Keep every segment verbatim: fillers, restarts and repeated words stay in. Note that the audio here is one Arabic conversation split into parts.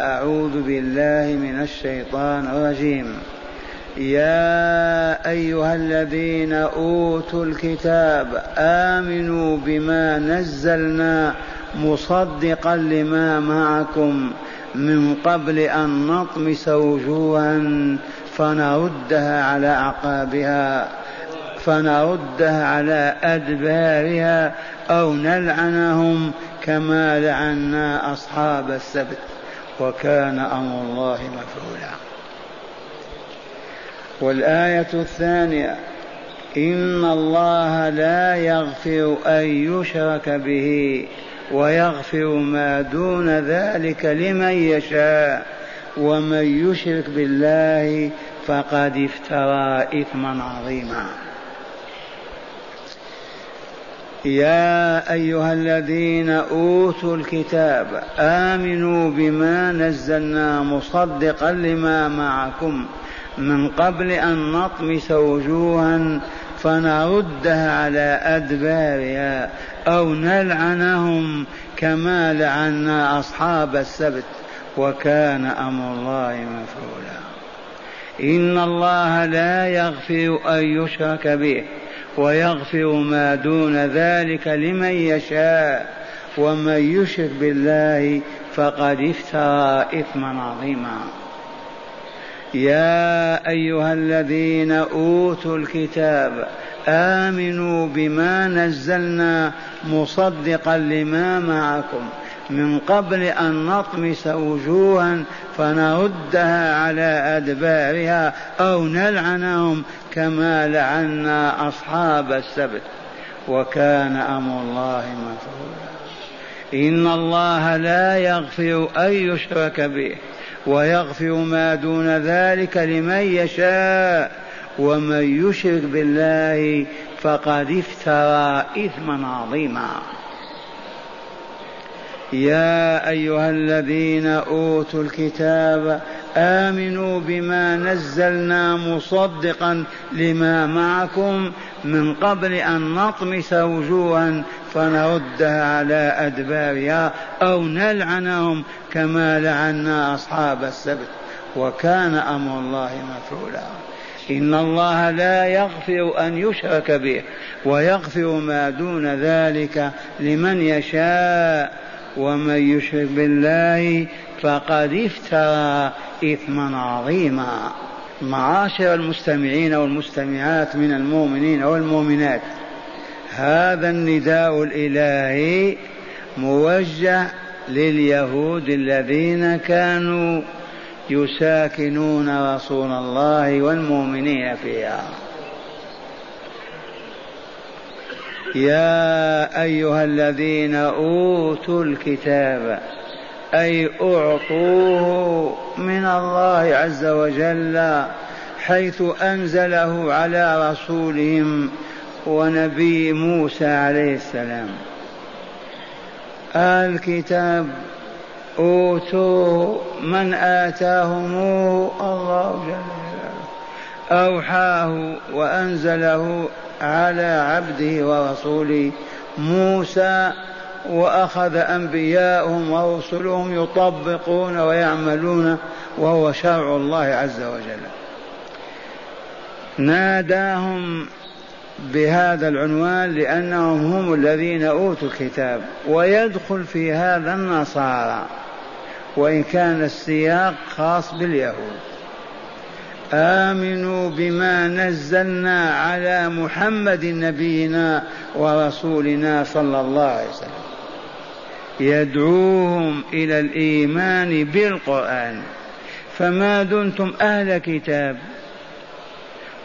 أعوذ بالله من الشيطان الرجيم. يا أيها الذين أوتوا الكتاب آمنوا بما نزلنا مصدقا لما معكم من قبل أن نطمس وجوها فنردها على أعقابها فنردها على أدبارها أو نلعنهم كما لعنا أصحاب السبت وكان أمر الله مفعولا. والآية الثانية: إن الله لا يغفر أن يشرك به ويغفر ما دون ذلك لمن يشاء ومن يشرك بالله فقد افترى إثما عظيما. يا أيها الذين أوتوا الكتاب آمنوا بما نزلنا مصدقا لما معكم من قبل أن نطمس وجوها فنردها على أدبارها أو نلعنهم كما لعنا أصحاب السبت وكان أمر الله مفعولا. إن الله لا يغفر أن يشرك به ويغفر ما دون ذلك لمن يشاء ومن يشرك بالله فقد افترى إثما عظيما. يا أيها الذين أوتوا الكتاب آمنوا بما نزلنا مصدقا لما معكم من قبل أن نطمس وجوها فنردها على أدبارها أو نلعنهم كما لعنا أصحاب السبت وكان أمر الله مفعولا. إن الله لا يغفر أن يشرك به ويغفر ما دون ذلك لمن يشاء ومن يشرك بالله فقد افترى إثما عظيما. يا أيها الذين أوتوا الكتاب آمنوا بما نزلنا مصدقا لما معكم من قبل أن نطمس وجوها فنردها على أدبارها أو نلعنهم كما لعنا أصحاب السبت وكان أمر الله مفعولا. إن الله لا يغفر أن يشرك به ويغفر ما دون ذلك لمن يشاء ومن يشرك بالله فقد افترى إثما عظيما. معاشر المستمعين والمستمعات من المؤمنين والمؤمنات، هذا النداء الإلهي موجه لليهود الذين كانوا يساكنون رسول الله والمؤمنين فيها. يا أيها الذين أوتوا الكتاب، أي أعطوه من الله عز وجل حيث أنزله على رسولهم ونبي موسى عليه السلام. أهل الكتاب أوتوه من آتاهموه الله جل وعلا، أوحاه وأنزله على عبده ورسوله موسى، وأخذ أنبياءهم ورسلهم يطبقون ويعملون وهو شرع الله عز وجل. ناداهم بهذا العنوان لأنهم هم الذين أوتوا الكتاب، ويدخل في هذا النصارى وإن كان السياق خاص باليهود. آمنوا بما نزلنا على محمد نبينا ورسولنا صلى الله عليه وسلم، يدعوهم إلى الإيمان بالقرآن. فما دمتم أهل كتاب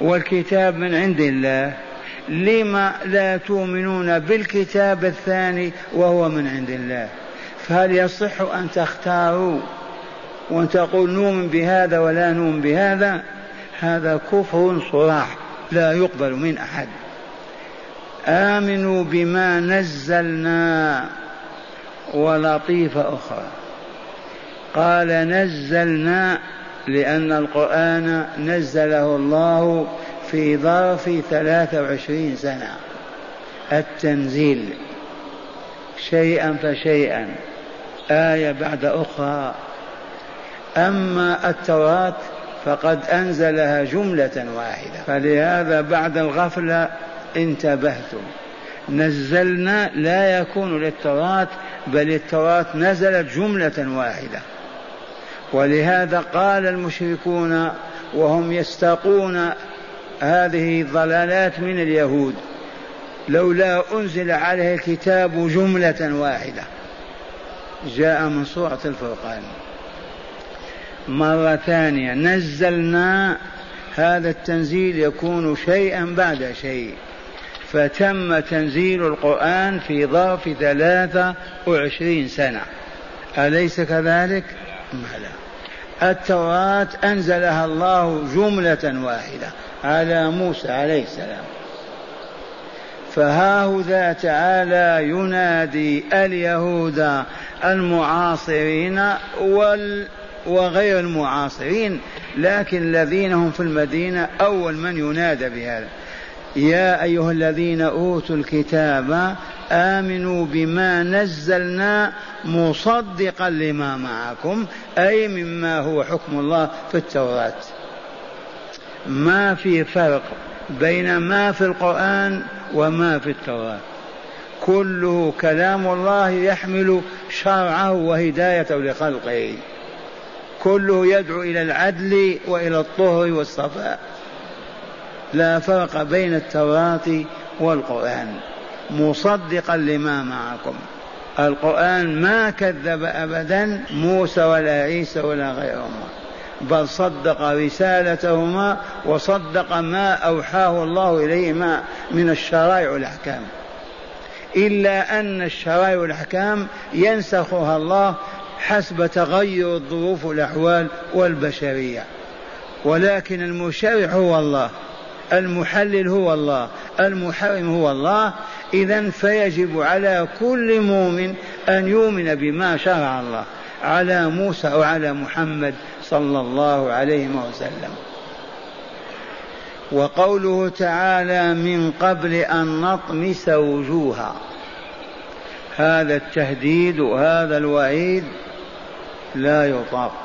والكتاب من عند الله، لما لا تؤمنون بالكتاب الثاني وهو من عند الله؟ فهل يصح أن تختاروا وأن تقول نؤمن بهذا ولا نؤمن بهذا؟ هذا كفر صراح لا يقبل من أحد. آمنوا بما نزلنا. ولطيفة أخرى قال نزلنا لأن القرآن نزله الله في ظرف ثلاث وعشرين سنة، التنزيل شيئا فشيئا، آية بعد أخرى، أما التوراة فقد أنزلها جملة واحدة، فلهذا بعد الغفلة انتبهتم. نزلنا لا يكون للتوراة، بل التوراة نزلت جملة واحدة. ولهذا قال المشركون وهم يستقون هذه الضلالات من اليهود: لولا أنزل عليه الكتاب جملة واحدة. جاء من سورة الفرقان. مرة ثانية نزلنا، هذا التنزيل يكون شيئا بعد شيء، فتم تنزيل القرآن في ظرف ثلاثة وعشرين سنة، أليس كذلك؟ لا. التوراة أنزلها الله جملة واحدة على موسى عليه السلام، فهاهذا تعالى ينادي اليهود المعاصرين وال وغير المعاصرين، لكن الذين هم في المدينة أول من ينادى بهذا: يا أيها الذين أوتوا الكتاب آمنوا بما نزلنا مصدقا لما معكم، أي مما هو حكم الله في التوراة. ما في فرق بين ما في القرآن وما في التوراة، كله كلام الله يحمل شرعه وهدايته لخلقه، كله يدعو إلى العدل وإلى الطهر والصفاء. لا فرق بين التوراة والقرآن، مصدقا لما معكم. القرآن ما كذب أبدا موسى ولا عيسى ولا غيرهما، بل صدق رسالتهما وصدق ما أوحاه الله إليهما من الشرائع والأحكام، إلا أن الشرائع والأحكام ينسخها الله حسب تغير الظروف والأحوال والبشرية، ولكن المشرع هو الله، المحلل هو الله، المحرم هو الله. إذن فيجب على كل مؤمن أن يؤمن بما شرع الله على موسى وعلى محمد صلى الله عليه وسلم. وقوله تعالى: من قبل أن نطمس وجوها، هذا التهديد وهذا الوعيد لا يطاق.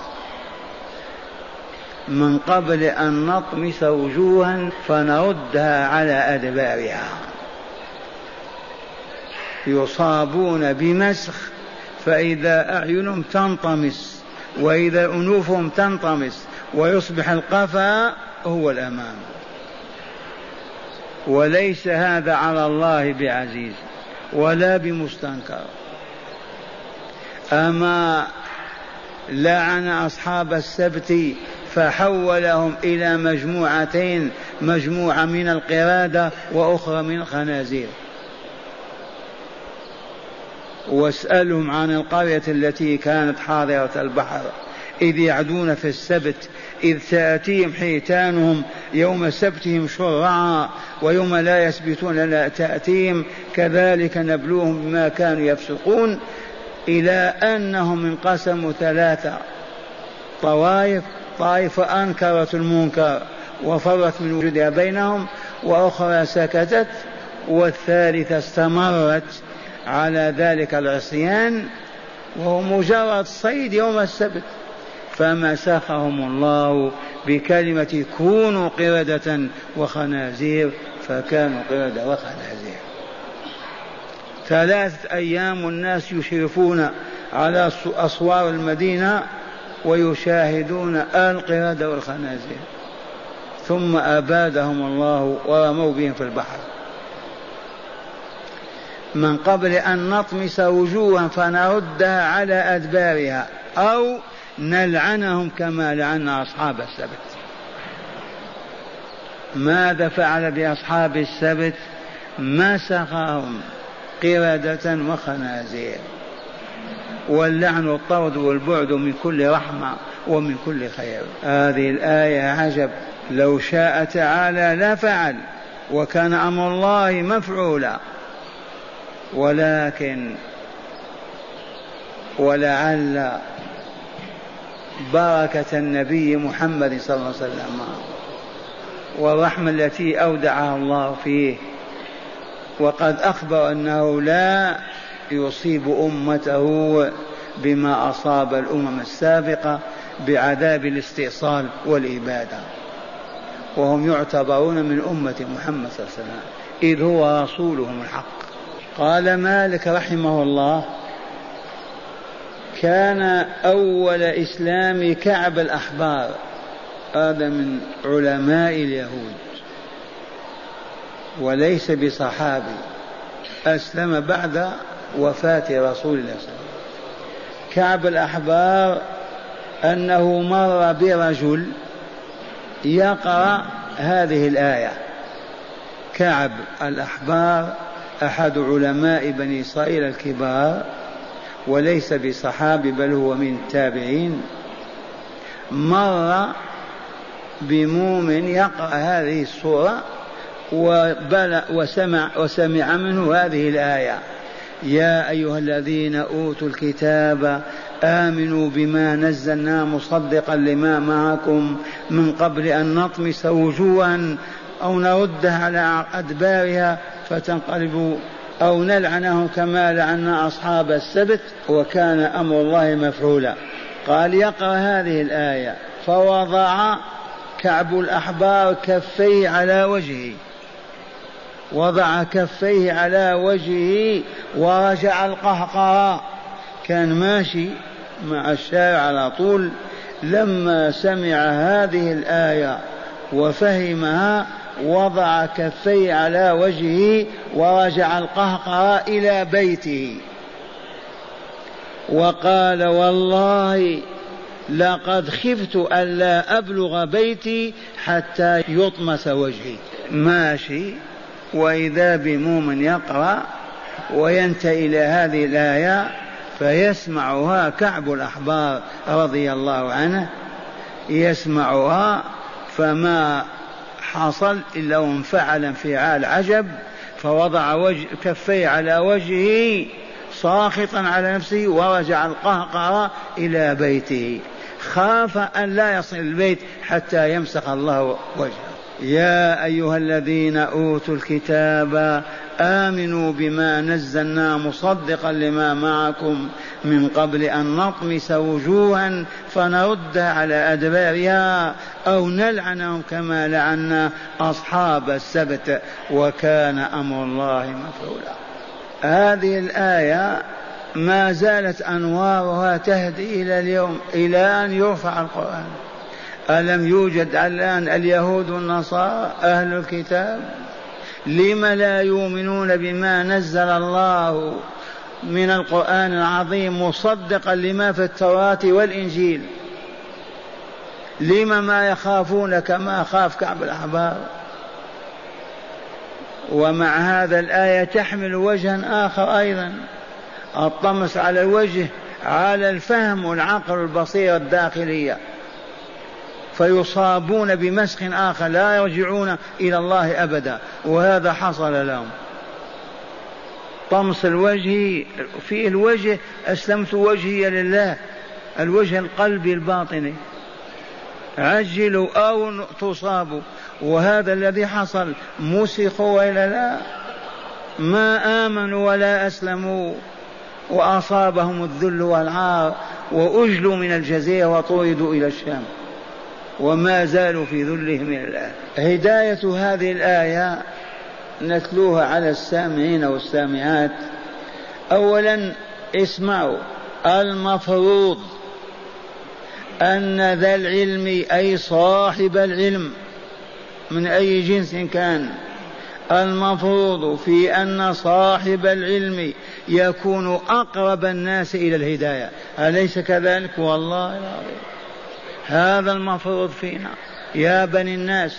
من قبل أن نطمس وجوها فنردها على أدبارها، يصابون بمسخ، فإذا أعينهم تنطمس وإذا أنوفهم تنطمس، ويصبح القفا هو الأمام، وليس هذا على الله بعزيز ولا بمستنكر. أما لعن أصحاب السبت فحولهم إلى مجموعتين، مجموعة من القرادة وأخرى من الخنازير. واسألهم عن القرية التي كانت حاضرة البحر إذ يعدون في السبت، إذ تأتيهم حيتانهم يوم سبتهم شرعا ويوم لا يسبتون لا تأتيهم، كذلك نبلوهم بما كانوا يفسقون. إلى أنهم انقسموا ثلاثة طوائف: طائفة أنكرت المنكر وفرت من وجودها بينهم، وأخرى سكتت، والثالثة استمرت على ذلك العصيان، وهو مجرد صيد يوم السبت. فمسخهم الله بكلمة كونوا قردة وخنازير فكانوا قردة وخنازير. ثلاثة أيام الناس يشرفون على أسوار المدينة ويشاهدون القردة والخنازير، ثم أبادهم الله ورموا بهم في البحر. من قبل أن نطمس وجوها فنردها على أدبارها أو نلعنهم كما لعنا أصحاب السبت. ماذا فعل بأصحاب السبت؟ مسخهم قردة وخنازير. واللعن والطرد والبعد من كل رحمة ومن كل خير. هذه الآية عجب، لو شاء تعالى لا فعل، وكان أمر الله مفعولا، ولكن ولعل بركة النبي محمد صلى الله عليه وسلم والرحمة التي أودعها الله فيه. وقد أخبر أنه لا يصيب أمته بما أصاب الأمم السابقة، بعذاب الاستئصال والإبادة، وهم يعتبرون من أمة محمد صلى الله عليه وسلم إذ هو رسولهم الحق. قال مالك رحمه الله: كان أول إسلام كعب الأحبار، هذا من علماء اليهود وليس بصحابي، أسلم بعد وفاة رسول الله. كعب الأحبار أنه مر برجل يقرأ هذه الآية. كعب الأحبار أحد علماء بني إسرائيل الكبار وليس بصحابي بل هو من التابعين، مر بمؤمن يقرأ هذه السورة وسمع, وسمع منه هذه الآية: يا أيها الذين أوتوا الكتاب آمنوا بما نزلنا مصدقا لما معكم من قبل أن نطمس وجوها أو نردها على أدبارها فتنقلبوا أو نلعنهم كما لعنا أصحاب السبت وكان أمر الله مفعولا. قال يقرأ هذه الآية فوضع كعب الأحبار كفيه على وجهه، وضع كفيه على وجهه ورجع القهقراء، كان ماشي مع الشارع على طول. لما سمع هذه الآية وفهمها وضع كفيه على وجهه ورجع القهقراء إلى بيته وقال: والله لقد خفت ألا أبلغ بيتي حتى يطمس وجهي. ماشي وإذا بمؤمن يقرأ وينتهي إلى هذه الآية فيسمعها كعب الأحبار رضي الله عنه، يسمعها فما حصل إلا وانفعل انفعال عجب، فوضع وجه كفيه على وجهه ساخطا على نفسه ورجع القهقرة إلى بيته، خاف أن لا يصل البيت حتى يمسح الله وجهه. يا أيها الذين أوتوا الكتاب آمنوا بما نزلنا مصدقا لما معكم من قبل أن نطمس وجوها فنردها على أدبارها أو نلعنهم كما لعنا أصحاب السبت وكان أمر الله مفعولا. هذه الآية ما زالت أنوارها تهدي إلى اليوم إلى أن يرفع القرآن. ألم يوجد الآن اليهود والنصارى أهل الكتاب؟ لم لا يؤمنون بما نزل الله من القرآن العظيم مصدقا لما في التوراة والإنجيل؟ لم ما يخافون كما خاف كعب الأحبار؟ ومع هذا الآية تحمل وجها آخر أيضا، الطمس على الوجه على الفهم والعقل والبصيرة الداخلية، فيصابون بمسخ آخر لا يرجعون إلى الله أبدا. وهذا حصل لهم، طمس الوجه في الوجه، أسلمت وجهي لله، الوجه القلبي الباطني، عجلوا أو تصابوا. وهذا الذي حصل، مسخوا وإلا لا، ما آمنوا ولا أسلموا، وأصابهم الذل والعار وأجلوا من الجزيرة وطردوا إلى الشام وما زالوا في ذلهم إلى الآن. هداية هذه الآية نتلوها على السامعين والسامعات. أولا اسمعوا: المفروض أن ذا العلم أي صاحب العلم من أي جنس كان، المفروض في أن صاحب العلم يكون أقرب الناس إلى الهداية، أليس كذلك؟ والله العظيم هذا المفروض فينا يا بني الناس،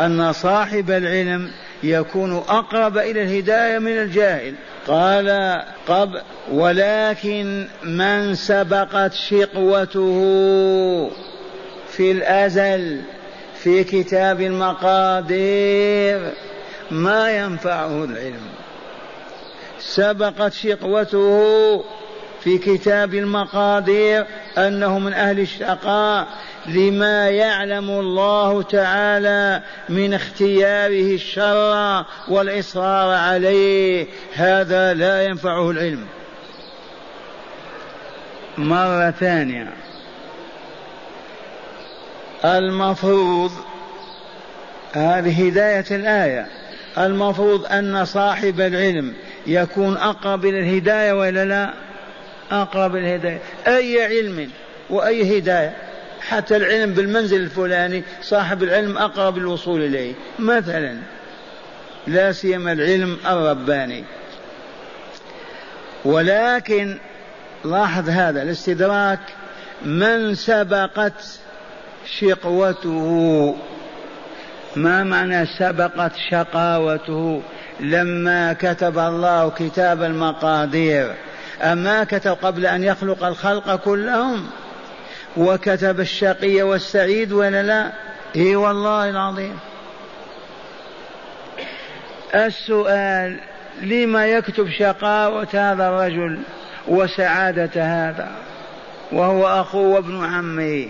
أن صاحب العلم يكون أقرب إلى الهداية من الجاهل. قال قبل: ولكن من سبقت شقوته في الأزل في كتاب المقادير ما ينفعه العلم. سبقت شقوته في كتاب المقادير أنه من أهل الشقاء لما يعلم الله تعالى من اختياره الشر والإصرار عليه، هذا لا ينفعه العلم. مرة ثانية: المفروض هذه هداية الآية، المفروض أن صاحب العلم يكون أقرب إلى الهداية ولا لا؟ أقرب إلى الهداية، أي علم وأي هداية، حتى العلم بالمنزل الفلاني صاحب العلم أقرب الوصول إليه مثلا، لا سيما العلم الرباني. ولكن لاحظ هذا الاستدراك، من سبقت شقوته. ما معنى سبقت شقاوته؟ لما كتب الله كتاب المقادير، أما كتب قبل أن يخلق الخلق كلهم وكتب الشقي والسعيد ولا لا؟ إي والله العظيم. السؤال لما يكتب شقاوة هذا الرجل وسعادة هذا وهو أخوه وابن عمه؟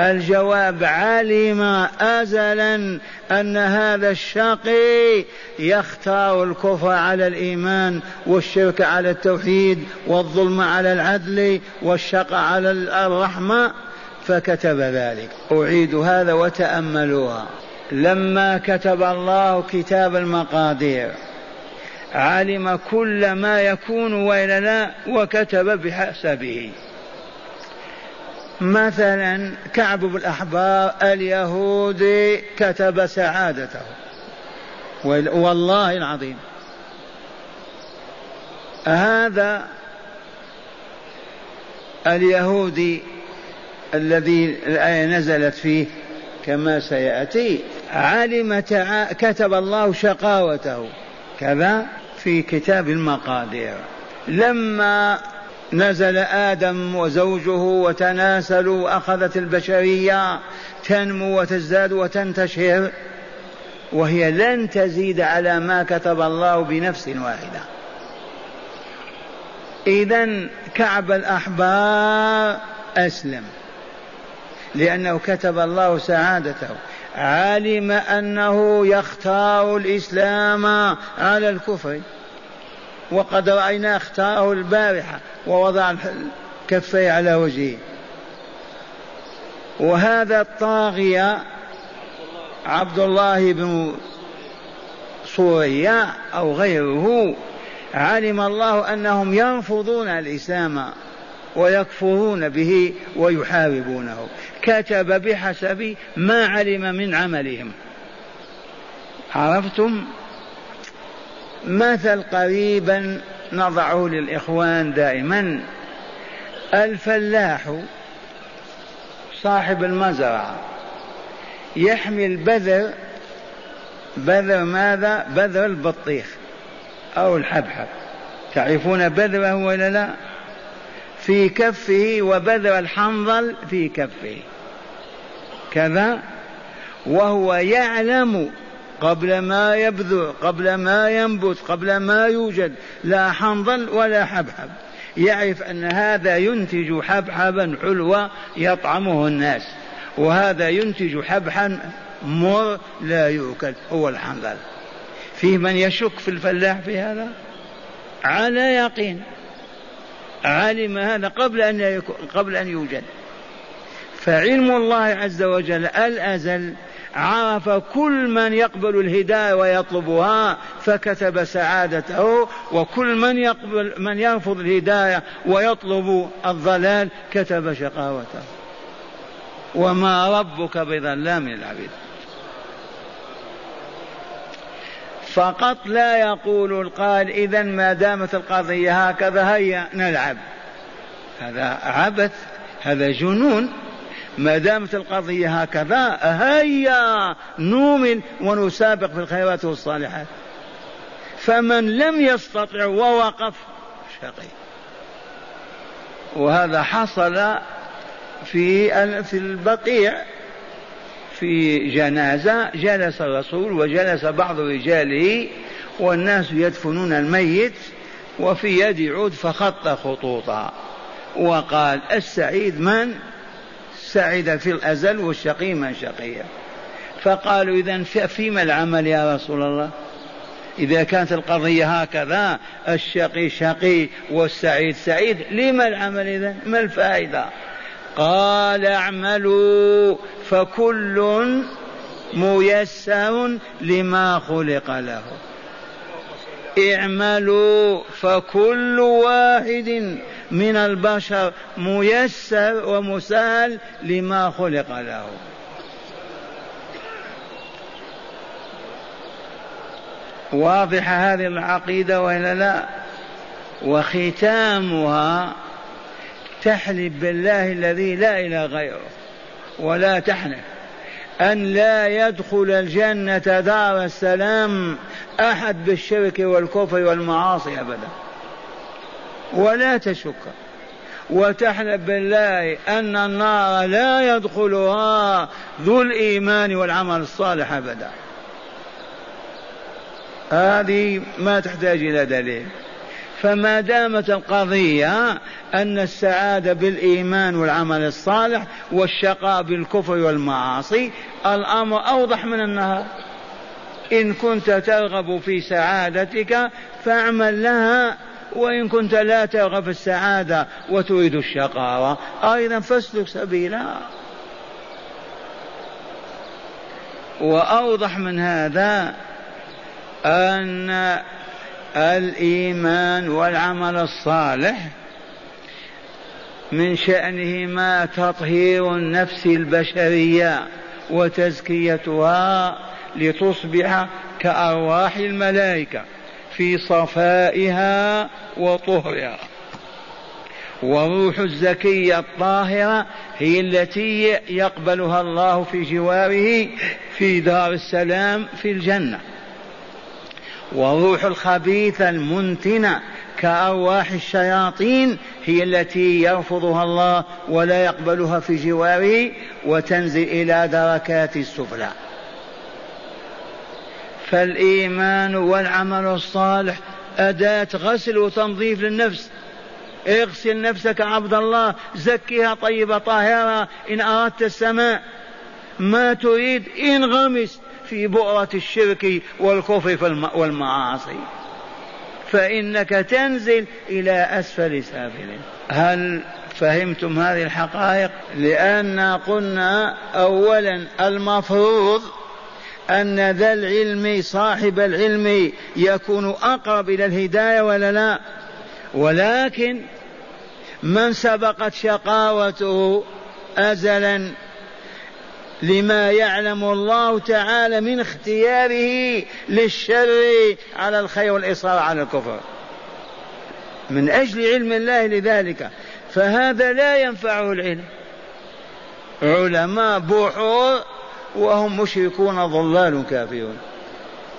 الجواب: علم أزلا أن هذا الشقي يختار الكفر على الإيمان والشرك على التوحيد والظلم على العدل والشقى على الرحمة، فكتب ذلك. أعيد هذا وتأملوها، لما كتب الله كتاب المقادير علم كل ما يكون وإلا لا، وكتب بحسبه. مثلا كعب بن الأحبار اليهودي كتب سعادته والله العظيم. هذا اليهودي الذي الآية نزلت فيه كما سيأتي علم تعا... كتب الله شقاوته كذا في كتاب المقادير. لما نزل آدم وزوجه وتناسلوا وأخذت البشرية تنمو وتزداد وتنتشر، وهي لن تزيد على ما كتب الله بنفس واحدة. إذن كعب الأحبار أسلم لأنه كتب الله سعادته، علم أنه يختار الإسلام على الكفر، وقد رأينا اختاره البارحة ووضع كفيه على وجهه. وهذا الطاغية عبد الله بن صوريا أو غيره، علم الله أنهم ينفضون الإسلام ويكفرون به ويحاربونه، كتب بحسب ما علم من عملهم. عرفتم؟ مثل قريبا نضعه للإخوان دائما، الفلاح صاحب المزرعة يحمي البذر، بذر ماذا؟ بذر البطيخ أو الحبحب، تعرفون بذره ولا لا؟ في كفه، وبذر الحنظل في كفه كذا، وهو يعلم قبل ما يبذر قبل ما ينبت قبل ما يوجد لا حنظل ولا حبحب، يعرف أن هذا ينتج حبحبا حلوة يطعمه الناس، وهذا ينتج حبحا مر لا يؤكل هو الحنظل. فيه من يشك في الفلاح في هذا؟ على يقين، علم هذا قبل أن يكون قبل أن يوجد. فعلم الله عز وجل الأزل عرف كل من يقبل الهداية ويطلبها فكتب سعادته، وكل من يقبل من يرفض الهداية ويطلب الضلال كتب شقاوته. وما ربك بظلام للعبيد. فقط لا يقول القائل إذن ما دامت القضية هكذا هيا نلعب، هذا عبث، هذا جنون. ما دامت القضية هكذا هيا نؤمن ونسابق في الخيرات والصالحات. فمن لم يستطع ووقف شقي، وهذا حصل في في البقيع، في جنازة جلس الرسول وجلس بعض رجاله والناس يدفنون الميت، وفي يد عود فخط خطوطا وقال: السعيد من سعد في الأزل، والشقي من شقي. فقالوا: إذن فيما العمل يا رسول الله؟ إذا كانت القضية هكذا الشقي شقي والسعيد سعيد، لما العمل إذن؟ ما الفائدة؟ قال: اعملوا فكل ميسر لما خلق له. اعملوا فكل واحد من البشر ميسر ومسال لما خلق له. واضح هذه العقيدة وإلا لا؟ وختامها تحلف بالله الذي لا إله غيره ولا تحنف أن لا يدخل الجنة دار السلام أحد بالشرك والكفر والمعاصي أبدا ولا تشك، وتحلف بالله أن النار لا يدخلها ذو الإيمان والعمل الصالح أبدا. هذه ما تحتاج إلى دليل. فما دامت القضية أن السعادة بالإيمان والعمل الصالح والشقاء بالكفر والمعاصي، الأمر أوضح من النهار. إن كنت ترغب في سعادتك فاعمل لها، وإن كنت لا ترغب في السعادة وتريد الشقاوة أيضا فاسلك سبيلها. وأوضح من هذا أن الإيمان والعمل الصالح من شأنهما تطهير النفس البشرية وتزكيتها لتصبح كأرواح الملائكة في صفائها وطهرها، والروح الزكية الطاهرة هي التي يقبلها الله في جواره في دار السلام في الجنة، وروح الخبيثة المنتنة كأرواح الشياطين هي التي يرفضها الله ولا يقبلها في جواره وتنزل إلى دركات السفلى. فالإيمان والعمل الصالح أداة غسل وتنظيف للنفس. اغسل نفسك عبد الله، زكها طيبة طاهرة، إن أردت السماء ما تريد انغمس في بؤرة الشرك والكفر والمعاصي فإنك تنزل إلى أسفل سافلين. هل فهمتم هذه الحقائق؟ لأننا قلنا أولا المفروض أن ذا العلم صاحب العلم يكون أقرب إلى الهداية ولا لا؟ ولكن من سبقت شقاوته أزلا لما يعلم الله تعالى من اختياره للشر على الخير والإصرار على الكفر من أجل علم الله لذلك، فهذا لا ينفعه العلم. علماء بحور وهم مشركون ضلال كافرون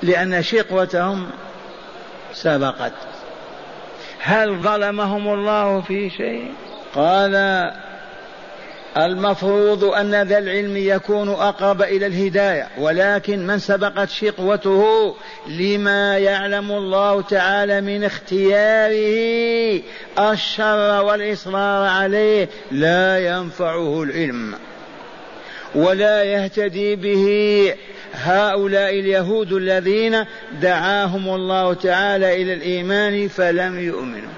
لأن شقوتهم سبقت. هل ظلمهم الله في شيء؟ قال المفروض أن ذا العلم يكون أقرب إلى الهداية، ولكن من سبقت شقوته لما يعلم الله تعالى من اختياره الشر والإصرار عليه لا ينفعه العلم ولا يهتدي به. هؤلاء اليهود الذين دعاهم الله تعالى إلى الإيمان فلم يؤمنوا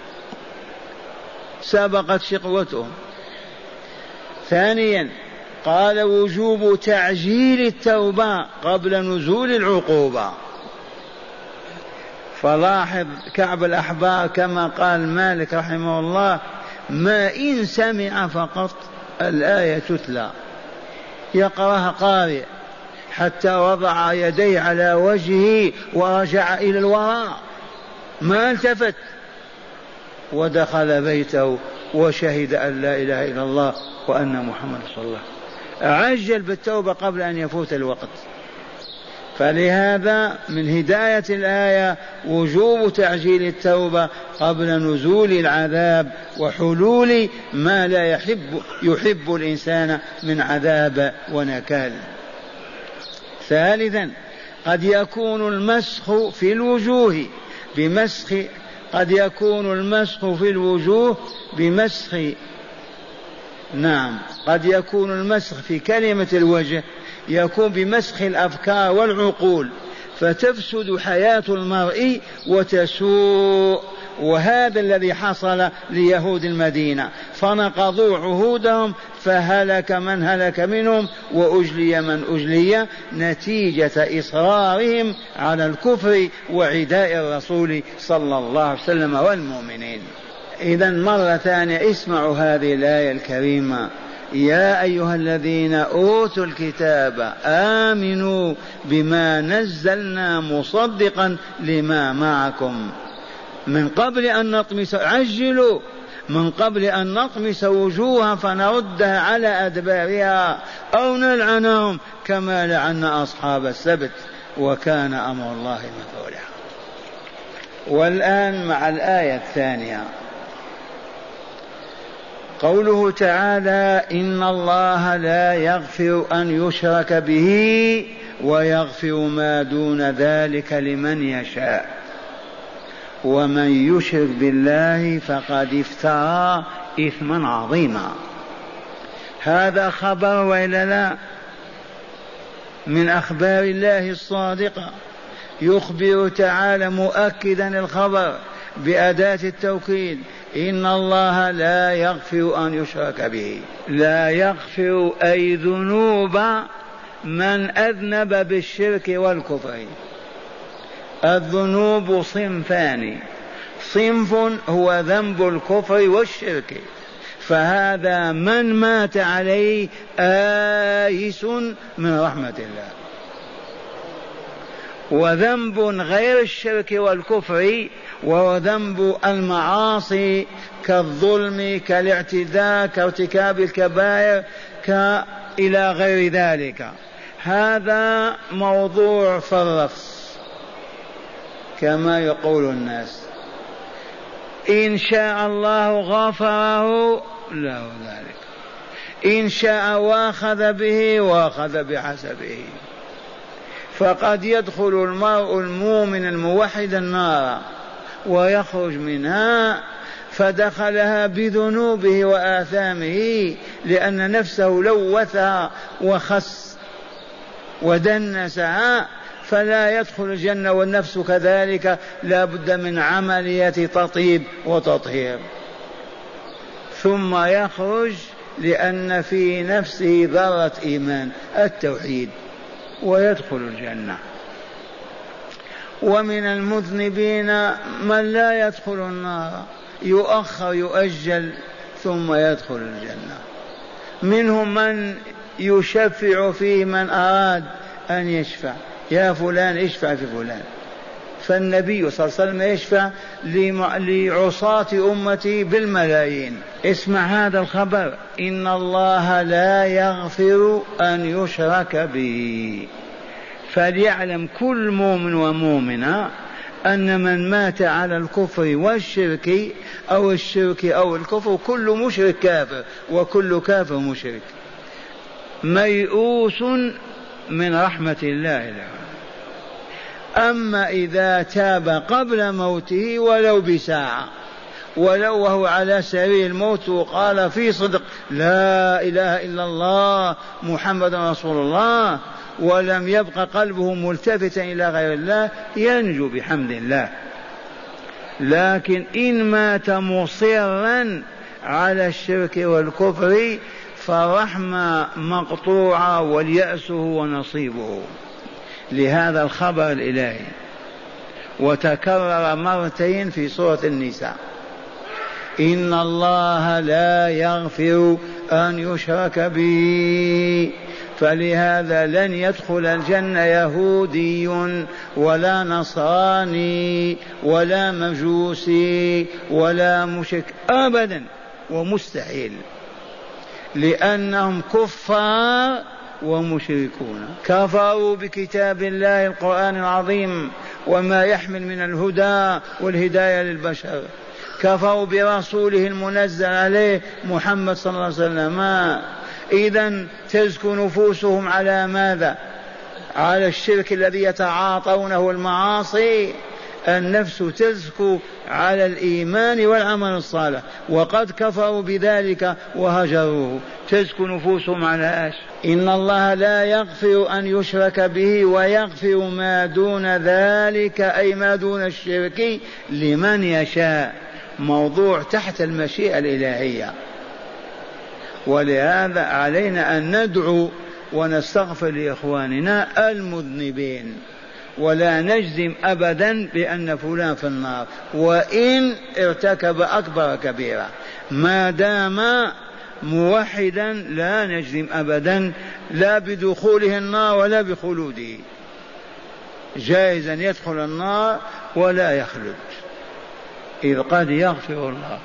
سبقت شقوتهم. ثانيا قال وجوب تعجيل التوبة قبل نزول العقوبة. فلاحظ كعب الأحبار كما قال مالك رحمه الله ما إن سمع فقط الآية تتلى يقرأها قارئ حتى وضع يديه على وجهه ورجع إلى الوراء ما التفت ودخل بيته وشهد أن لا إله إلا الله وأن محمد صلى الله عليه وسلم. عجل بالتوبة قبل أن يفوت الوقت. فلهذا من هداية الآية وجوب تعجيل التوبة قبل نزول العذاب وحلول ما لا يحب يحب الإنسان من عذاب ونكال. ثالثا قد يكون المسخ في الوجوه بمسخ قد يكون المسخ في الوجوه بمسخ نعم قد يكون المسخ في كلمة الوجه يكون بمسخ الأفكار والعقول، فتفسد حياة المرء وتسوء. وهذا الذي حصل ليهود المدينة، فنقضوا عهودهم فهلك من هلك منهم وأجلي من أجلي نتيجة إصرارهم على الكفر وعداء الرسول صلى الله عليه وسلم والمؤمنين. إذا مرة ثانية اسمعوا هذه الآية الكريمة: يا أيها الذين أوتوا الكتاب آمنوا بما نزلنا مصدقا لما معكم من قبل أن نطمس عجلوا من قبل أن نطمس وجوها فنردها على أدبارها أو نلعنهم كما لعنا أصحاب السبت وكان أمر الله مفعولا. والآن مع الآية الثانية، قوله تعالى: إن الله لا يغفر أن يشرك به ويغفر ما دون ذلك لمن يشاء ومن يشرك بالله فقد افترى إثما عظيما. هذا خبر وإلا لا؟ من أخبار الله الصادقة، يخبر تعالى مؤكدا الخبر بأداة التوكيد: إن الله لا يغفر أن يشرك به. لا يغفر أي ذنوب من أذنب بالشرك والكفر. الذنوب صنفان، صنف هو ذنب الكفر والشرك، فهذا من مات عليه آيس من رحمة الله. وذنب غير الشرك والكفر وهو ذنب المعاصي كالظلم كالاعتداء كارتكاب الكبائر إلى غير ذلك، هذا موضوع في الرفس كما يقول الناس. إن شاء الله غفره له ذلك، إن شاء واخذ به واخذ بحسبه. فقد يدخل المرء المؤمن الموحد النار ويخرج منها، فدخلها بذنوبه وآثامه، لأن نفسه لوثها وخس ودنسها فلا يدخل الجنة. والنفس كذلك لا بد من عملية تطيب وتطهير ثم يخرج، لأن في نفسه ذرة إيمان التوحيد، ويدخل الجنة. ومن المذنبين من لا يدخل النار، يؤخر يؤجل ثم يدخل الجنة. منهم من يشفع فيه من أراد أن يشفع، يا فلان اشفع في فلان، فالنبي صلى الله عليه وسلم يشفع لعصاة أمتي بالملايين. اسمع هذا الخبر: إن الله لا يغفر أن يشرك به. فليعلم كل مؤمن ومؤمنة أن من مات على الكفر والشرك أو الشرك أو الكفر كل مشرك كافر، وكل كافر مشرك ميؤوس من رحمة الله له. أما إذا تاب قبل موته ولو بساعة، ولو وهو على سرير الموت، وقال في صدق لا إله إلا الله محمد رسول الله، ولم يبق قلبه ملتفتا إلى غير الله، ينجو بحمد الله. لكن إن مات مصرا على الشرك والكفر فالرحمة مقطوعة واليأس هو نصيبه. لهذا الخبر الإلهي، وتكرر مرتين في سورة النساء: إن الله لا يغفر أن يشرك به. فلهذا لن يدخل الجنة يهودي ولا نصراني ولا مجوسي ولا مشرك أبدا، ومستحيل، لأنهم كفار ومشركون، كفروا بكتاب الله القرآن العظيم وما يحمل من الهدى والهداية للبشر، كفروا برسوله المنزل عليه محمد صلى الله عليه وسلم. إذن تزكو نفوسهم على ماذا؟ على الشرك الذي يتعاطونه المعاصي النفس تزكو على الإيمان والعمل الصالح، وقد كفروا بذلك وهجروه. تزكو نفوسهم على ايش؟ إن الله لا يغفر أن يشرك به ويغفر ما دون ذلك أي ما دون الشرك لمن يشاء، موضوع تحت المشيئة الإلهية. ولهذا علينا أن ندعو ونستغفر لإخواننا المذنبين، ولا نجزم أبدا بأن فلان في النار وإن ارتكب أكبر كبيرة، ما دام موحدا لا نجزم أبدا لا بدخوله النار ولا بخلوده، جائزا يدخل النار ولا يخلد إذ قد يغفر الله.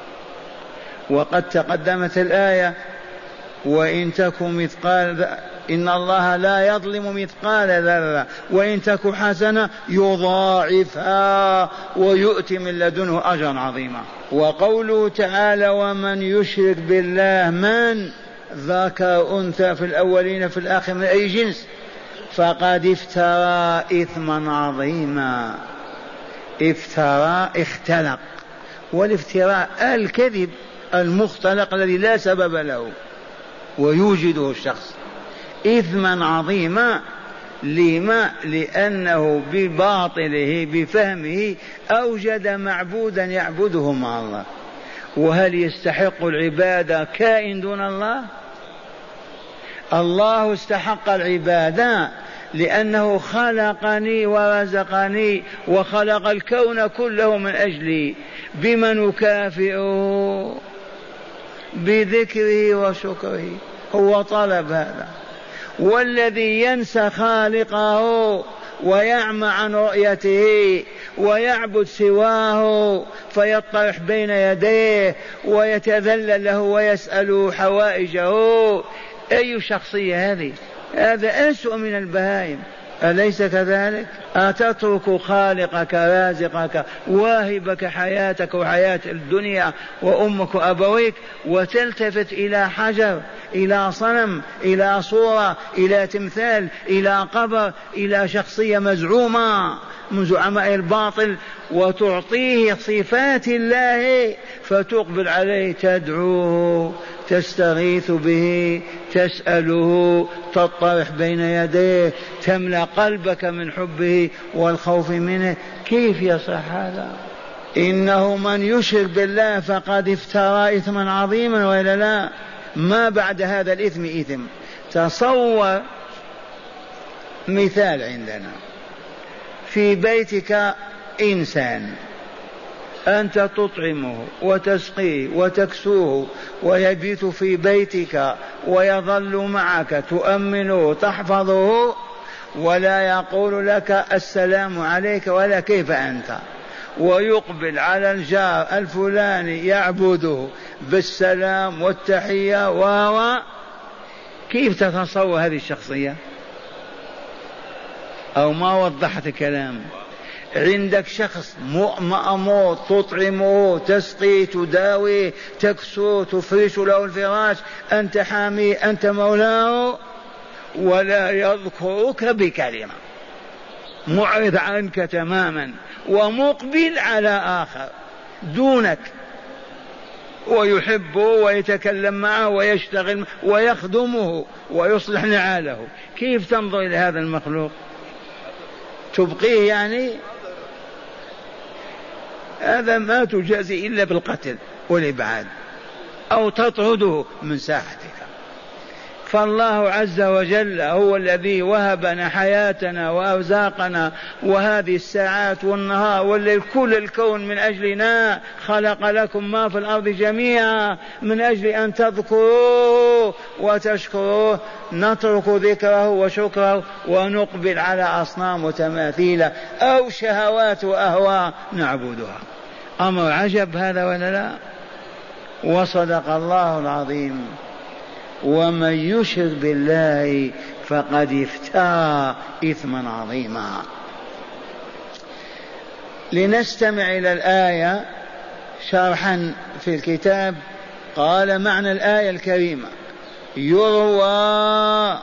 وقد تقدمت الآية وإن تكن مثقال، إن الله لا يظلم مثقال ذرة وإن تك حسنة يضاعفها ويؤتي من لدنه أجرا عظيما. وقوله تعالى ومن يشرك بالله، من ذكر أنثى في الأولين في الآخر من أي جنس فقد افترى إثما عظيما. افترى اختلق، والافتراء الكذب المختلق الذي لا سبب له ويوجده الشخص. إثما عظيما لما؟ لأنه بباطله بفهمه أوجد معبودا يعبده مع الله. وهل يستحق العبادة كائن دون الله؟ الله استحق العبادة لأنه خلقني ورزقني وخلق الكون كله من أجلي، بما نكافئه؟ بذكره وشكره، هو طلب هذا. والذي ينسى خالقه ويعمى عن رؤيته ويعبد سواه فيطرح بين يديه ويتذلل له ويسأل حوائجه، أي شخصية هذه؟ هذا أسوأ من البهائم، أليس كذلك؟ أتترك خالقك رازقك واهبك حياتك وحياة الدنيا وأمك وأبويك وتلتفت إلى حجر، إلى صنم، إلى صورة، إلى تمثال، إلى قبر، إلى شخصية مزعومة من زعماء الباطل، وتعطيه صفات الله فتقبل عليه، تدعوه، تستغيث به، تسأله، تطرح بين يديه، تملأ قلبك من حبه والخوف منه. كيف يصح هذا؟ إنه من يشرك بالله فقد افترى إثما عظيما، وإلا لا؟ ما بعد هذا الإثم إثم. تصور مثال عندنا، في بيتك إنسان أنت تطعمه وتسقيه وتكسوه ويبيت في بيتك ويظل معك، تؤمنه تحفظه، ولا يقول لك السلام عليك ولا كيف أنت، ويقبل على الجار الفلاني يعبده بالسلام والتحية و كيف تتصور هذه الشخصية؟ أو ما وضحت كلامه. عندك شخص مأمور تطعمه تسقيه تداويه تكسوه تفرش له الفراش، أنت حاميه أنت مولاه، ولا يذكرك بكلمة، معرض عنك تماما ومقبل على آخر دونك، ويحبه ويتكلم معه ويشتغل ويخدمه ويصلح نعاله. كيف تنظر إلى هذا المخلوق؟ تبقيه يعني؟ هذا ما تجازي إلا بالقتل والإبعاد أو تطرده من ساحتك. فالله عز وجل هو الذي وهبنا حياتنا وأرزاقنا وهذه الساعات والنهار والليل، كل الكون من أجلنا، خلق لكم ما في الأرض جميعا من أجل أن تذكروه وتشكروه. نترك ذكره وشكره ونقبل على أصنام وتماثيل أو شهوات وأهواء نعبدها. أمر عجب هذا ولا لا؟ وصدق الله العظيم. ومن يشرك بالله فقد افترى إثما عظيما. لنستمع إلى الآية شرحا في الكتاب. قال معنى الآية الكريمة يروى،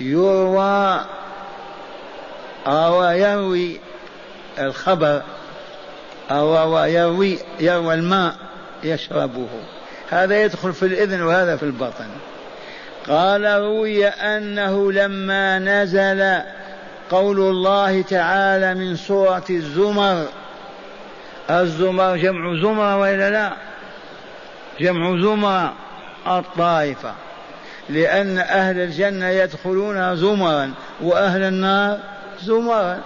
يروى أو يروي الخبر أو يروي يروى الماء يشربه، هذا يدخل في الإذن وهذا في البطن. قال روي أنه لما نزل قول الله تعالى من سورة الزمر، الزمر جمع زمر وإلا لا؟ جمع زمر الطائفة، لأن أهل الجنة يدخلونها زمرا وأهل النار زمرا،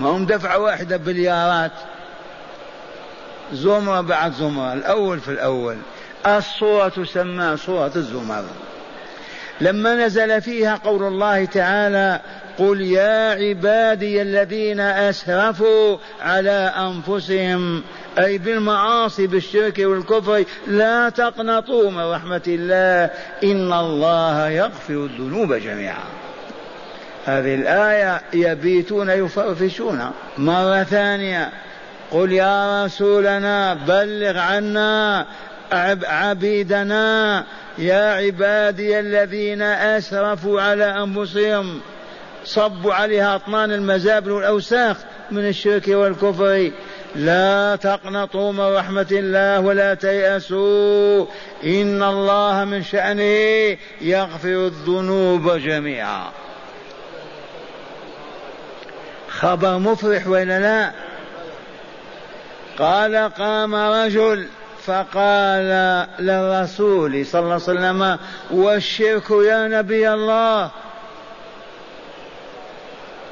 ما هم دفعة واحدة بليارات، زمرة بعد زمرة، الأول في الأول. الصورة تسمى صورة الزمر. لما نزل فيها قول الله تعالى قل يا عبادي الذين أسرفوا على أنفسهم، أي بالمعاصي بالشرك والكفر، لا تقنطوا من رحمة الله إن الله يغفر الذنوب جميعا. هذه الآية يبيتون يفرفشون. مرة ثانية قل يا رسولنا بلغ عنا عبيدنا يا عبادي الذين أسرفوا على أنفسهم، صبوا عليها أطنان المزابل والأوساخ من الشرك والكفر، لا تقنطوا من رحمة الله ولا تيأسوا إن الله من شأنه يغفر الذنوب جميعا. خبر مفرح ولا لا؟ قال قام رجل فقال للرسول صلى الله عليه وسلم والشرك يا نبي الله.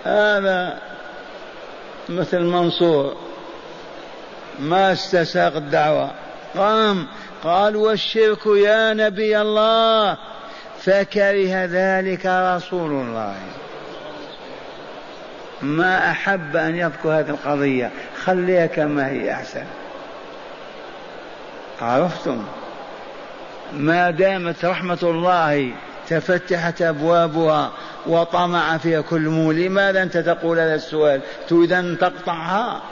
هذا مثل منصور ما استساغ الدعوة، قام قال والشرك يا نبي الله، فكره ذلك رسول الله، ما أحب أن يذكر هذه القضية، خليها كما هي أحسن. عرفتم؟ ما دامت رحمة الله تفتحت أبوابها وطمع فيها كل مولى، لماذا أنت تقول هذا السؤال؟ تريد أن تقطعها.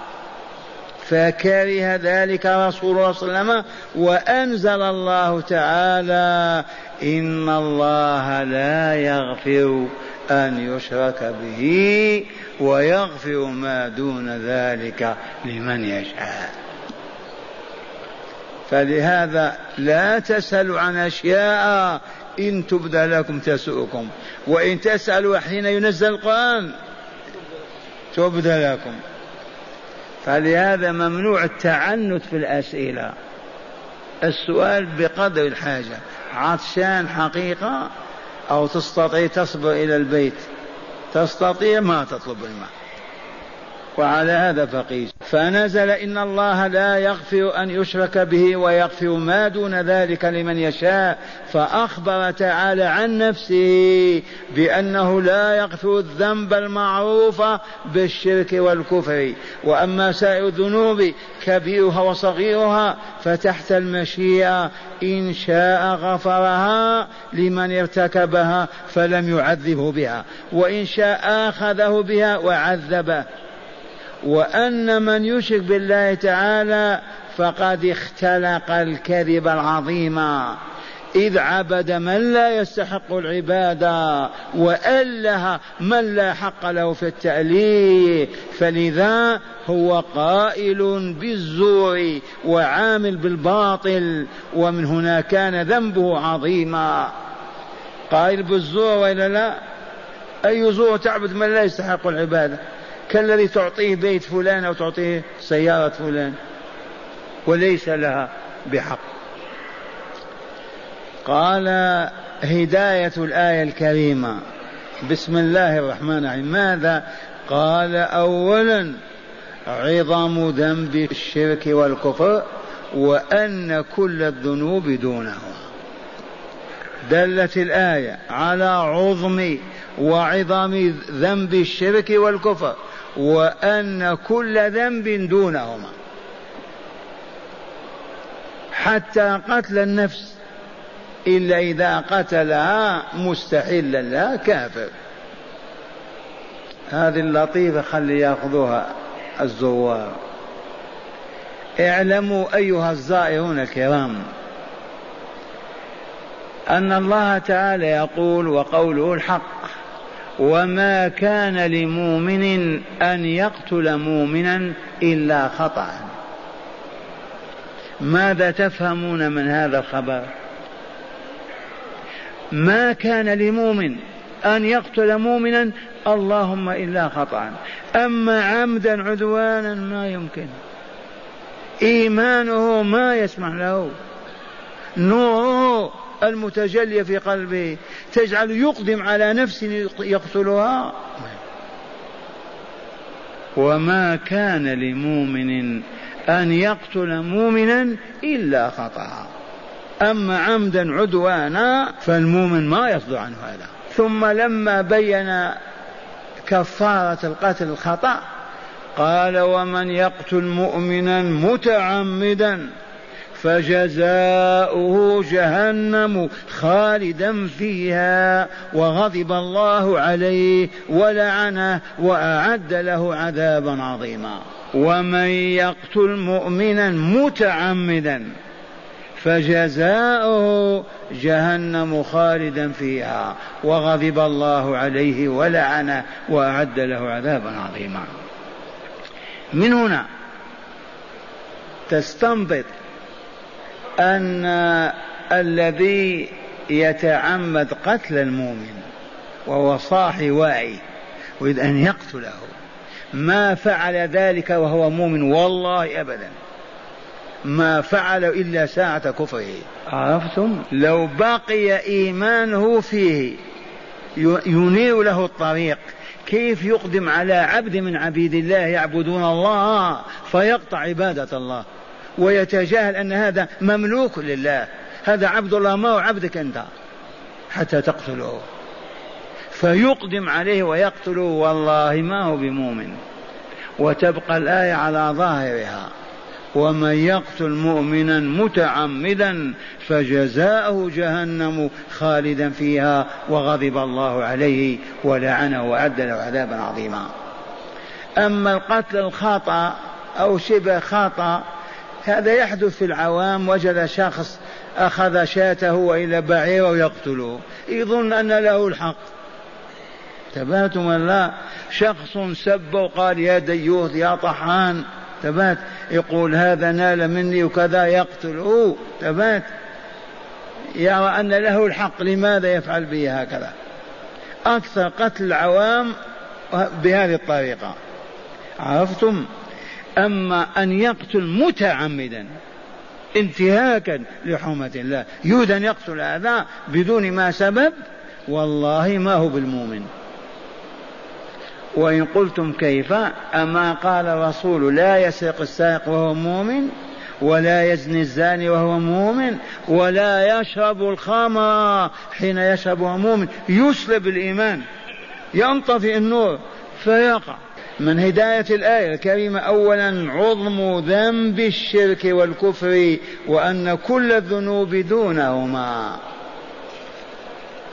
فكره ذلك رسول الله صلى الله عليه وسلم، وأنزل الله تعالى إن الله لا يغفر أن يشرك به ويغفر ما دون ذلك لمن يشاء. فلهذا لا تسألوا عن أشياء إن تبدأ لكم تسؤكم، وإن تسألوا حين ينزل القرآن تبدأ لكم. فلهذا ممنوع التعنت في الأسئلة، السؤال بقدر الحاجة. عطشان حقيقة أو تستطيع تصبر إلى البيت، تستطيع ما تطلب الماء، وعلى هذا فقيس. فنزل إن الله لا يغفر أن يشرك به ويغفر ما دون ذلك لمن يشاء، فأخبر تعالى عن نفسه بأنه لا يغفر الذنب المعروف بالشرك والكفر، وأما سائر الذنوب كبيرها وصغيرها فتحت المشيئة، إن شاء غفرها لمن ارتكبها فلم يعذبه بها، وإن شاء أخذه بها وعذبه. وأن من يشرك بالله تعالى فقد اختلق الكذب العظيم، إذ عبد من لا يستحق العبادة وأله من لا حق له في التأليه، فلذا هو قائل بالزور وعامل بالباطل، ومن هنا كان ذنبه عظيما. قائل بالزور وإلا لا؟ أي زور؟ تعبد من لا يستحق العبادة، كالذي تعطيه بيت فلان أو تعطيه سيارة فلان وليس لها بحق. قال هداية الآية الكريمة بسم الله الرحمن الرحيم ماذا؟ قال أولا عظم ذنب الشرك والكفر وأن كل الذنوب دونه. دلت الآية على عظم وعظم ذنب الشرك والكفر وأن كل ذنب دونهما، حتى قتل النفس إلا إذا قتلها مستحلا لا كافر. هذه اللطيفة خلي يأخذوها الزوار. اعلموا أيها الزائرون الكرام أن الله تعالى يقول وقوله الحق، وما كان لمؤمن أن يقتل مؤمنا إلا خطأ، ماذا تفهمون من هذا الخبر؟ ما كان لمؤمن أن يقتل مؤمنا اللهم إلا خطأ، أما عمدا عدوانا ما يمكن، إيمانه ما يسمح له، نوره المتجلي في قلبه تجعل يقدم على نفس يقتلها. وما كان لمؤمن أن يقتل مؤمنا إلا خطأ، أما عمدا عدوانا فالمؤمن ما يصدر عن هذا. ثم لما بين كفارة القتل الخطأ قال ومن يقتل مؤمنا متعمدا فجزاؤه جهنم خالدا فيها وغضب الله عليه ولعنه وأعد له عذابا عظيما. ومن يقتل مؤمنا متعمدا فجزاؤه جهنم خالدا فيها وغضب الله عليه ولعنه وأعد له عذابا عظيما. من هنا تستنبط أن الذي يتعمد قتل المؤمن وهو صاحي واعي ويريد أن يقتله ما فعل ذلك وهو مؤمن، والله أبدا ما فعل إلا ساعة كفره. عرفتم؟ لو بقي إيمانه فيه ينير له الطريق كيف يقدم على عبد من عبيد الله يعبدون الله فيقطع عبادة الله ويتجاهل أن هذا مملوك لله، هذا عبد الله ما هو عبدك أنت حتى تقتله، فيقدم عليه ويقتله، والله ما هو بمؤمن. وتبقى الآية على ظاهرها ومن يقتل مؤمنا متعمدا فجزاؤه جهنم خالدا فيها وغضب الله عليه ولعنه وأعد له عذابا عظيما. أما القتل الخطأ أو شبه خطأ هذا يحدث في العوام، وجد شخص أخذ شاته وإلى بعيره ويقتله يظن أن له الحق. تباتم الله، شخص سب وقال يا ديوث يا طحان، تبات، يقول هذا نال مني وكذا يقتله، تبات، يرى أن له الحق، لماذا يفعل به هكذا؟ أكثر قتل العوام بهذه الطريقة. عرفتم؟ أما أن يقتل متعمدا انتهاكا لحرمة الله يريد أن يقتل هذا بدون ما سبب، والله ما هو بالمؤمن. وإن قلتم كيف، أما قال الرسول لا يسرق السارق وهو مؤمن، ولا يزني الزاني وهو مؤمن، ولا يشرب الخمر حين يشربه مؤمن، يسلب الإيمان، ينطفئ النور فيقع. من هداية الآية الكريمة أولا عظم ذنب الشرك والكفر وأن كل الذنوب دونهما،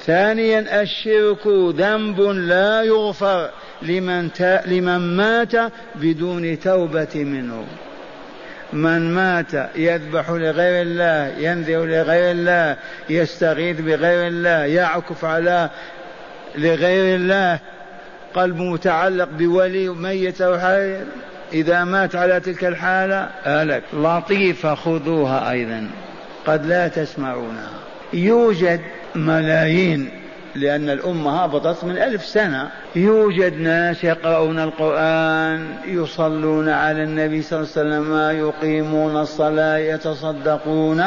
ثانيا الشرك ذنب لا يغفر لمن, تا لمن مات بدون توبة منه. من مات يذبح لغير الله، ينذر لغير الله، يستغيث بغير الله، يعكف على لغير الله، قلبه متعلق بولي ميت أو حي، إذا مات على تلك الحالة أهلك. لطيفة خذوها أيضا قد لا تسمعونها، يوجد ملايين لأن الأمة هبطت من ألف سنة، يوجد ناس يقرؤون القرآن، يصلون على النبي صلى الله عليه وسلم، يقيمون الصلاة، يتصدقون،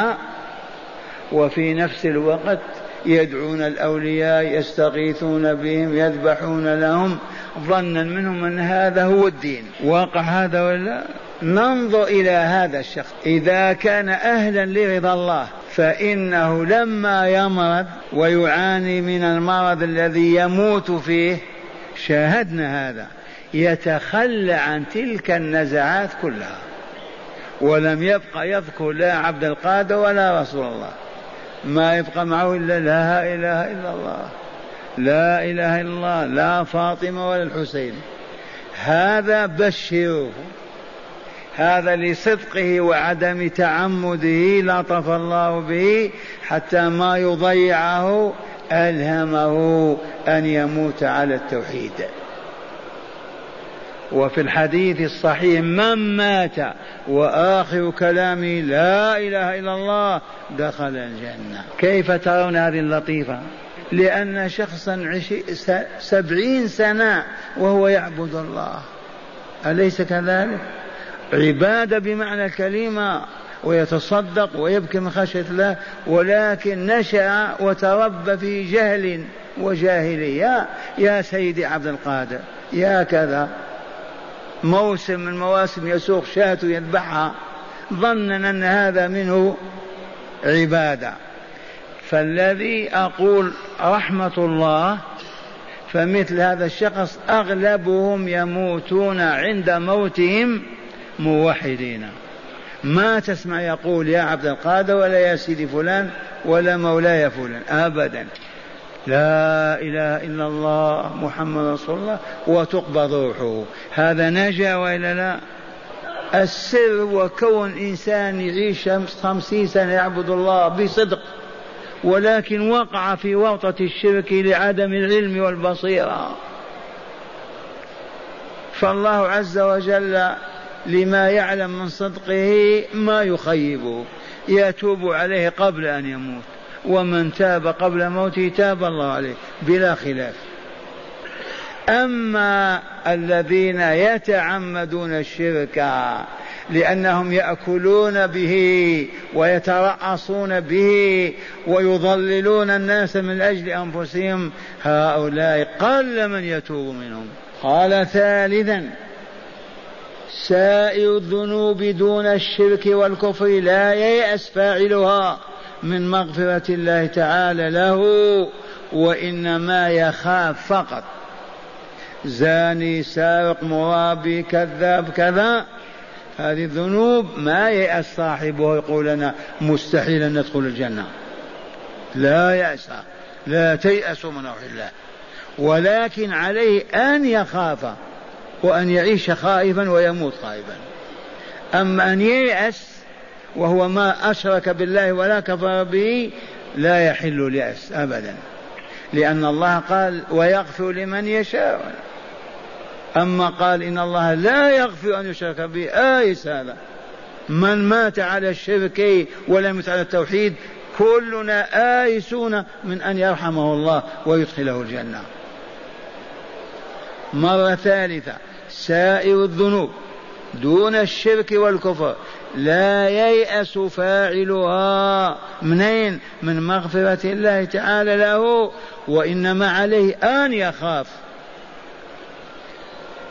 وفي نفس الوقت يدعون الأولياء، يستغيثون بهم، يذبحون لهم، ظنا منهم أن هذا هو الدين. واقع هذا ولا؟ ننظر إلى هذا الشخص، إذا كان أهلا لرضا الله فإنه لما يمرض ويعاني من المرض الذي يموت فيه، شاهدنا هذا، يتخلى عن تلك النزعات كلها، ولم يبقى يذكر لا عبد القادر ولا رسول الله، ما يبقى معه إلا لا إله إلا الله، لا إله إلا الله، لا فاطمة ولا الحسين. هذا بشره، هذا لصدقه وعدم تعمده لطف الله به حتى ما يضيعه، ألهمه أن يموت على التوحيد. وفي الحديث الصحيح من مات وآخر كلامه لا إله إلا الله دخل الجنة. كيف ترون هذه اللطيفة؟ لأن شخصا عشي سبعين سنة وهو يعبد الله، أليس كذلك؟ عبادة بمعنى الكلمة، ويتصدق ويبكي من خشية الله، ولكن نشأ وتربى في جهل وجاهلية. يا سيدي عبد القادر يا كذا، موسم من مواسم يسوق شاة يذبحها ظننا أن هذا منه عبادة. فالذي أقول رحمة الله، فمثل هذا الشخص أغلبهم يموتون عند موتهم موحدين. ما تسمع يقول يا عبد القادر ولا يا سيدي فلان ولا مولاي فلان أبدا، لا إله إلا الله محمد رسول الله، وتقبض روحه. هذا نجا وإلا لا؟ السر وكون إنسان يعيش خمسين سنة يعبد الله بصدق، ولكن وقع في ورطة الشرك لعدم العلم والبصيرة. فالله عز وجل لما يعلم من صدقه ما يخيبه، يتوب عليه قبل أن يموت، ومن تاب قبل موته تاب الله عليه بلا خلاف. أما الذين يتعمدون الشرك لأنهم يأكلون به ويترأصون به ويضللون الناس من أجل أنفسهم، هؤلاء قل من يتوب منهم. قال ثالثا سائر الذنوب دون الشرك والكفر لا ييأس فاعلها من مغفرة الله تعالى له، وإنما يخاف فقط. زاني، سارق، مرابي، كذاب، كذا، هذه الذنوب ما يأس صاحبه يقول لنا مستحيل أن ندخل الجنة، لا يأس، لا تيأس من روح الله، ولكن عليه أن يخاف وأن يعيش خائفا ويموت خائفا. أما أن ييأس وهو ما أشرك بالله ولا كفر به لا يحل اليأس أبدا، لأن الله قال ويغفر لمن يشاء. أما قال إن الله لا يغفر أن يشرك به، آيس هذا من مات على الشرك ولم يمت على التوحيد، كلنا آيسون من أن يرحمه الله ويدخله الجنة. مرة ثالثة سائر الذنوب دون الشرك والكفر لا ييأس فاعلها منين؟ من مغفرة الله تعالى له، وإنما عليه أن يخاف.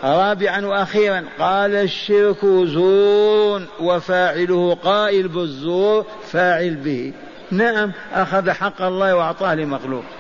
رابعا وأخيرا قال الشرك زور وفاعله قائل بالزور، فاعل به، نعم أخذ حق الله وأعطاه لمخلوق.